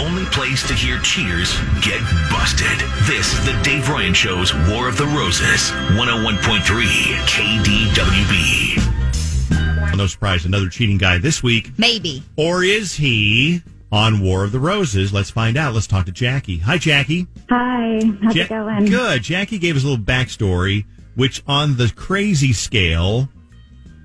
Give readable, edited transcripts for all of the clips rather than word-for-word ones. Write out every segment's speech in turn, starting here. only place to hear cheers get busted. This is the Dave Ryan Show's War of the Roses, 101.3 KDWB. No surprise, another cheating guy this week. Maybe. Or is he on War of the Roses? Let's find out. Let's talk to Jackie. Hi, Jackie. Hi. How's it going? Good. Jackie gave us a little backstory, which on the crazy scale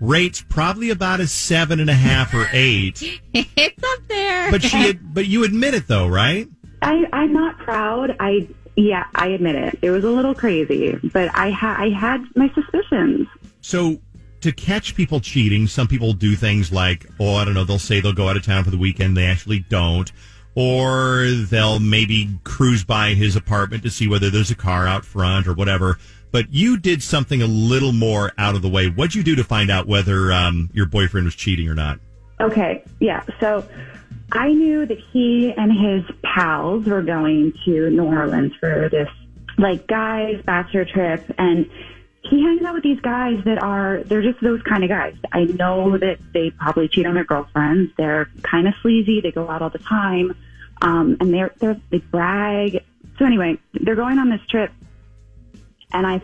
rates probably about a 7.5 or 8. It's up there. But you admit it though, right? I'm not proud. I admit it. It was a little crazy, but I had my suspicions. So to catch people cheating, some people do things like, oh, I don't know, they'll say they'll go out of town for the weekend, they actually don't, or they'll maybe cruise by his apartment to see whether there's a car out front or whatever. But you did something a little more out of the way. What'd you do to find out whether your boyfriend was cheating or not? Okay, yeah. So I knew that he and his pals were going to New Orleans for this, like, guys' bachelor trip. And he hangs out with these guys that they're just those kind of guys. I know that they probably cheat on their girlfriends. They're kind of sleazy. They go out all the time. And they brag. So anyway, they're going on this trip. And I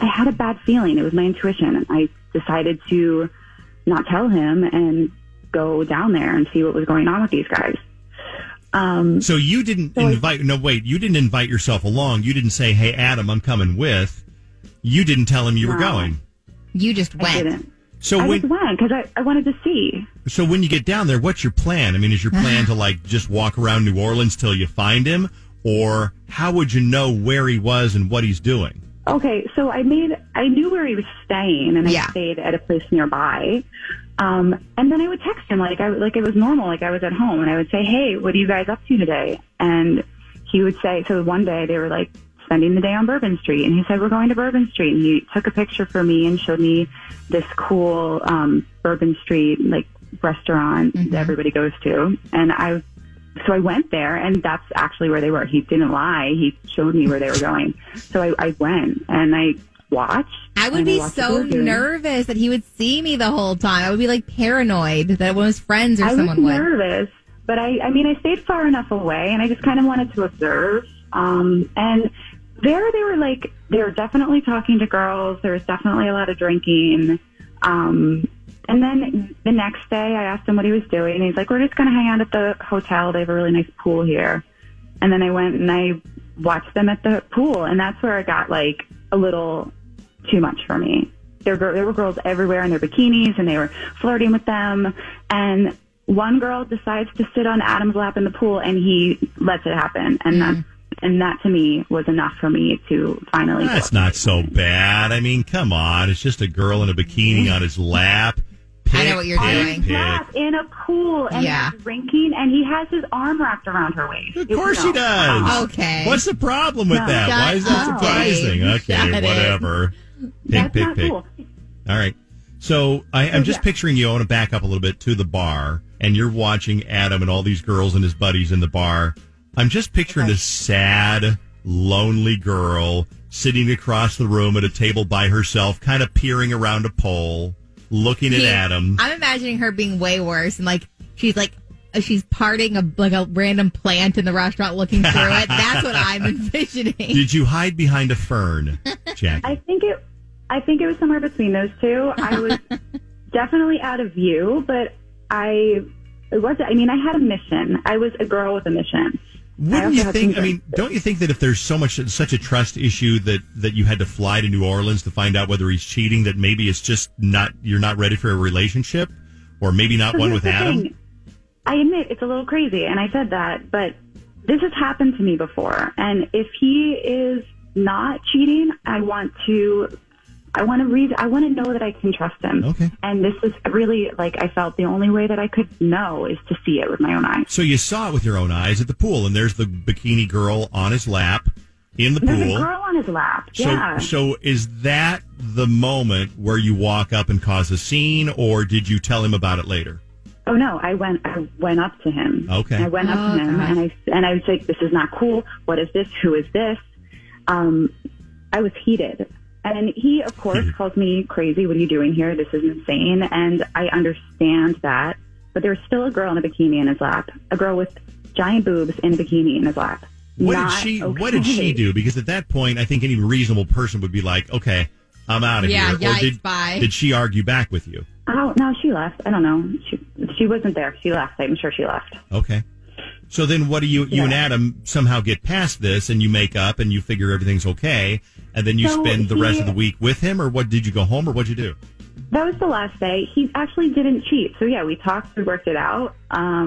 had a bad feeling. It was my intuition. And I decided to not tell him and go down there and see what was going on with these guys. So you didn't you didn't invite yourself along. You didn't say, hey, Adam, I'm coming with. You didn't tell him you were going. You just went. I didn't. I just went because I wanted to see. So when you get down there, what's your plan? I mean, is your plan to, like, just walk around New Orleans till you find him? Or how would you know where he was and what he's doing? Okay, so I knew where he was staying, and I stayed at a place nearby. And then I would text him like it was normal, like I was at home, and I would say, "Hey, what are you guys up to today?" And he would say, so one day they were like spending the day on Bourbon Street, and he said, "We're going to Bourbon Street." And he took a picture for me and showed me this cool Bourbon Street like restaurant that everybody goes to, and so I went there, and that's actually where they were. He didn't lie. He showed me where they were going. So I went, and I watched. I would be so nervous that he would see me the whole time. I would be, like, paranoid that one of his friends or someone would. I was nervous, but I stayed far enough away, and I just kind of wanted to observe. And there they were, like, they were definitely talking to girls. There was definitely a lot of drinking. And then the next day, I asked him what he was doing, and he's like, "We're just going to hang out at the hotel. They have a really nice pool here." And then I went and I watched them at the pool, and that's where it got, like, a little too much for me. There were girls everywhere in their bikinis, and they were flirting with them. And one girl decides to sit on Adam's lap in the pool, and he lets it happen. And that to me was enough for me to finally. That's not so bad. I mean, come on, it's just a girl in a bikini on his lap. I know what you're doing. In a pool and drinking, and he has his arm wrapped around her waist. Of course he does. Okay. What's the problem with that? Why is that surprising? Okay, whatever. Pig. Cool. All right. So I'm just picturing you. I want to back up a little bit to the bar, and you're watching Adam and all these girls and his buddies in the bar. I'm just picturing this sad, lonely girl sitting across the room at a table by herself, kind of peering around a pole. Looking at Adam. I'm imagining her being way worse, and she's parting a random plant in the restaurant, looking through it. That's what I'm envisioning. Did you hide behind a fern, Jackie? I think it was somewhere between those two. I was definitely out of view, but I had a mission. I was a girl with a mission. Wouldn't you think? I mean, don't you think that if there's such a trust issue that you had to fly to New Orleans to find out whether he's cheating, that maybe it's just you're not ready for a relationship, or maybe not one with Adam? Thing. I admit it's a little crazy, and I said that, but this has happened to me before. And if he is not cheating, I want to know that I can trust him. Okay. And this is really, I felt the only way that I could know is to see it with my own eyes. So you saw it with your own eyes at the pool, and there's the bikini girl on his lap in the pool. There's a girl on his lap, yeah. So is that the moment where you walk up and cause a scene, or did you tell him about it later? Oh, no, I went up to him. Okay. I went up to him, and I was like, this is not cool. What is this? Who is this? I was heated. And he, of course, calls me crazy. What are you doing here? This is insane. And I understand that. But there was still a girl in a bikini in his lap, a girl with giant boobs and a bikini in his lap. What did she do? Because at that point, I think any reasonable person would be like, okay, I'm out of here. Yeah, did she argue back with you? Oh, no, she left. I don't know. She wasn't there. She left. I'm sure she left. Okay. So then what do you and Adam somehow get past this and you make up and you figure everything's okay and then you spend the rest of the week with him, or what, did you go home or what'd you do? That was the last day. He actually didn't cheat. So we talked, we worked it out. I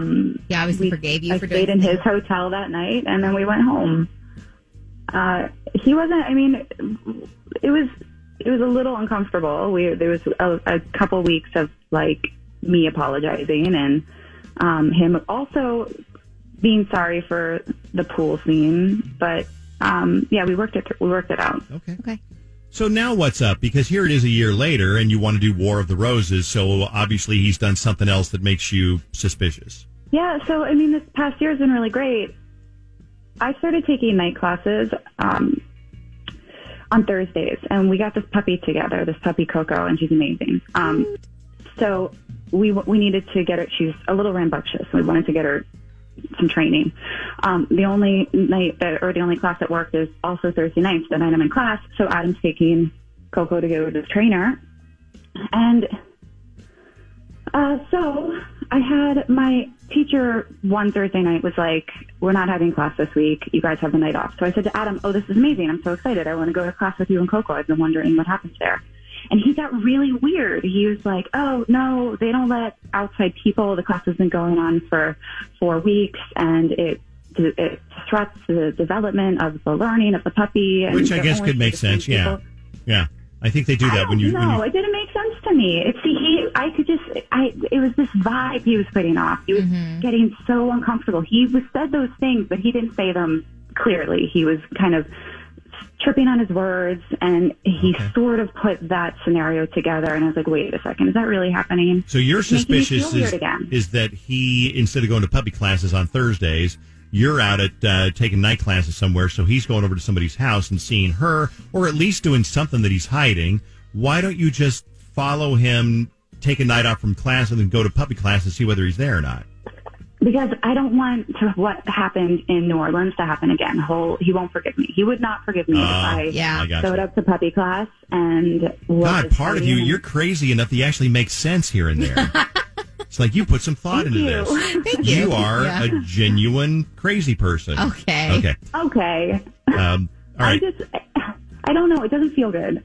was forgave you for doing it. I stayed in his hotel that night and then we went home. He wasn't, it was a little uncomfortable. There was a couple weeks of me apologizing and him also being sorry for the pool scene, but we worked it out. Okay. So now what's up? Because here it is a year later, and you want to do War of the Roses. So obviously he's done something else that makes you suspicious. Yeah. So this past year has been really great. I started taking night classes on Thursdays, and we got this puppy together, this puppy Coco, and she's amazing. So we needed to get her. She's a little rambunctious. So we wanted to get her some training. The only class that worked is also Thursday nights, the night I'm in class. So Adam's taking Coco to go to the trainer. And so I had my teacher one Thursday night was like, we're not having class this week. You guys have the night off. So I said to Adam, oh, this is amazing. I'm so excited. I want to go to class with you and Coco. I've been wondering what happens there. And he got really weird. He was like, oh, no, they don't let outside people. The class has been going on for 4 weeks, and it threats the development of the learning of the puppy. And which I guess could make sense, yeah. Yeah, I think they do that when you... No, it didn't make sense to me. It was this vibe he was putting off. He was getting so uncomfortable. He said those things, but he didn't say them clearly. He was kind of tripping on his words, and he sort of put that scenario together, and I was like, wait a second, is that really happening? So you're suspicious is that he, instead of going to puppy classes on Thursdays, you're out at taking night classes somewhere, so he's going over to somebody's house and seeing her, or at least doing something that he's hiding. Why don't you just follow him, take a night off from class, and then go to puppy class and see whether he's there or not? Because I don't want what happened in New Orleans to happen again. He won't forgive me. He would not forgive me if I showed up to puppy class and... God, part of you're crazy enough that you actually make sense here and there. It's like you put some thought into this. Thank you. You are a genuine crazy person. Okay. All right. I don't know. It doesn't feel good.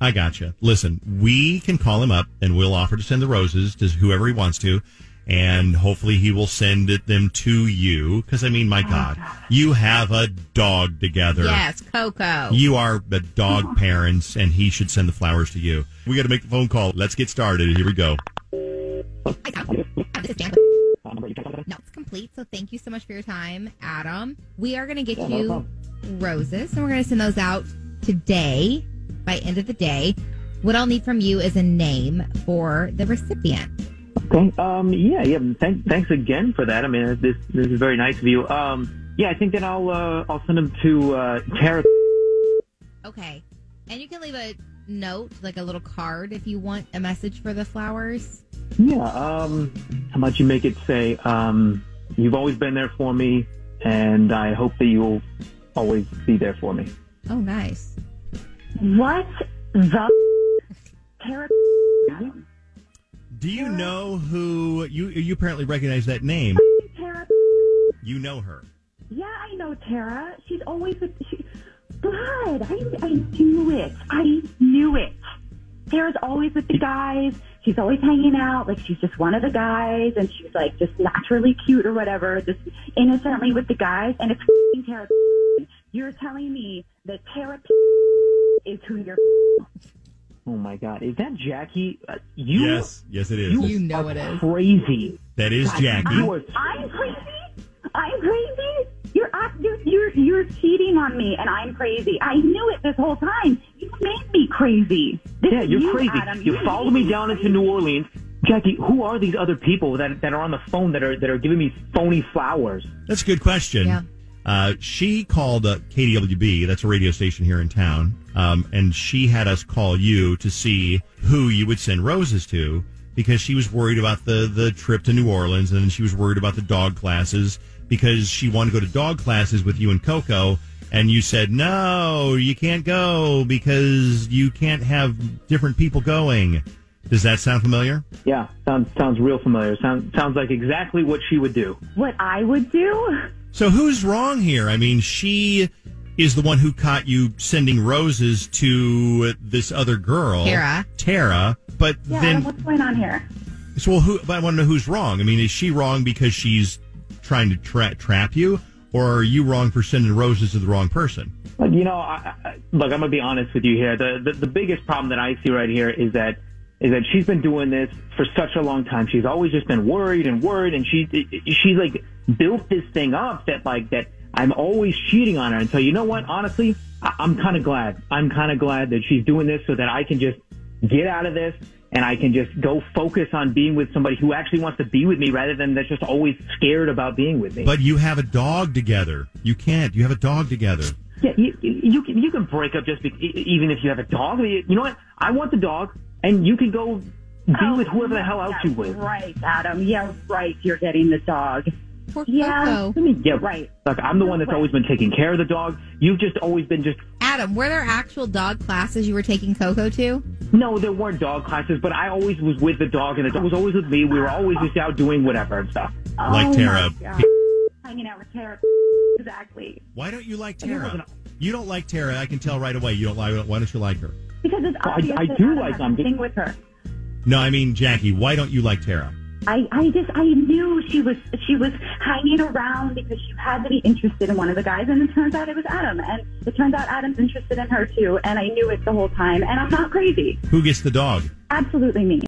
I gotcha. Listen, we can call him up and we'll offer to send the roses to whoever he wants to. And hopefully he will send them to you. Because, my God, you have a dog together. Yes, Coco. You are the dog parents, and he should send the flowers to you. We got to make the phone call. Let's get started. Here we go. No, it's complete. So thank you so much for your time, Adam. We are going to get you roses, and we're going to send those out today, by end of the day. What I'll need from you is a name for the recipient. Thanks again for that. This is very nice of you. I think that I'll send them to Tara. Okay, and you can leave a note, like a little card, if you want a message for the flowers. Yeah. How about you make it say, "You've always been there for me, and I hope that you'll always be there for me." Oh, nice. What the Tara? Do you know who you apparently recognize that name? Tara. You know her. Yeah, I know Tara. She's always with. God, I knew it. Tara's always with the guys. She's always hanging out. Like, she's just one of the guys, and she's like just naturally cute or whatever, just innocently with the guys. And it's Tara. You're telling me that Tara is who you're. Oh, my God. Is that Jackie? Yes, it is. You know it is. Crazy. That is Jackie. I'm crazy? I'm crazy? You're cheating on me, and I'm crazy. I knew it this whole time. You made me crazy. You're crazy. Adam, you followed me down into New Orleans. Jackie, who are these other people that are on the phone that are giving me phony flowers? That's a good question. Yeah. She called KDWB, that's a radio station here in town, and she had us call you to see who you would send roses to because she was worried about the trip to New Orleans, and she was worried about the dog classes because she wanted to go to dog classes with you and Coco, and you said, no, you can't go because you can't have different people going. Does that sound familiar? Yeah, sounds real familiar. Sounds like exactly what she would do. What I would do? So who's wrong here? I mean, she is the one who caught you sending roses to this other girl, Tara. But yeah, then what's going on here? So, well, I want to know who's wrong. I mean, is she wrong because she's trying to trap you, or are you wrong for sending roses to the wrong person? You know, look, I'm gonna be honest with you here. The biggest problem that I see right here is that she's been doing this for such a long time. She's always just been worried, and she's like built this thing up that I'm always cheating on her. And so, you know what? Honestly, I'm kind of glad. I'm kind of glad that she's doing this so that I can just get out of this and I can just go focus on being with somebody who actually wants to be with me rather than that's just always scared about being with me. But you have a dog together. You can't. You have a dog together. Yeah, you can break up even if you have a dog. You know what? I want the dog. And you can go be with whoever the hell else you with. Right, Adam. Yeah, right. You're getting the dog. Yeah. Yeah, right. Look, I'm the one that's always been taking care of the dog. You've just always been just... Adam, were there actual dog classes you were taking Coco to? No, there weren't dog classes, but I always was with the dog, and the dog was always with me. We were always just out doing whatever and stuff. Like Tara. Hanging out with Tara. Exactly. Why don't you like Tara? You don't like Tara. I can tell right away. You don't like her. Why don't you like her? Because it's obvious I do like something with her. No, I mean, Jackie, why don't you like Tara? I knew she was hanging around because she had to be interested in one of the guys, and it turns out it was Adam, and it turns out Adam's interested in her too, and I knew it the whole time, and I'm not crazy. Who gets the dog? Absolutely me.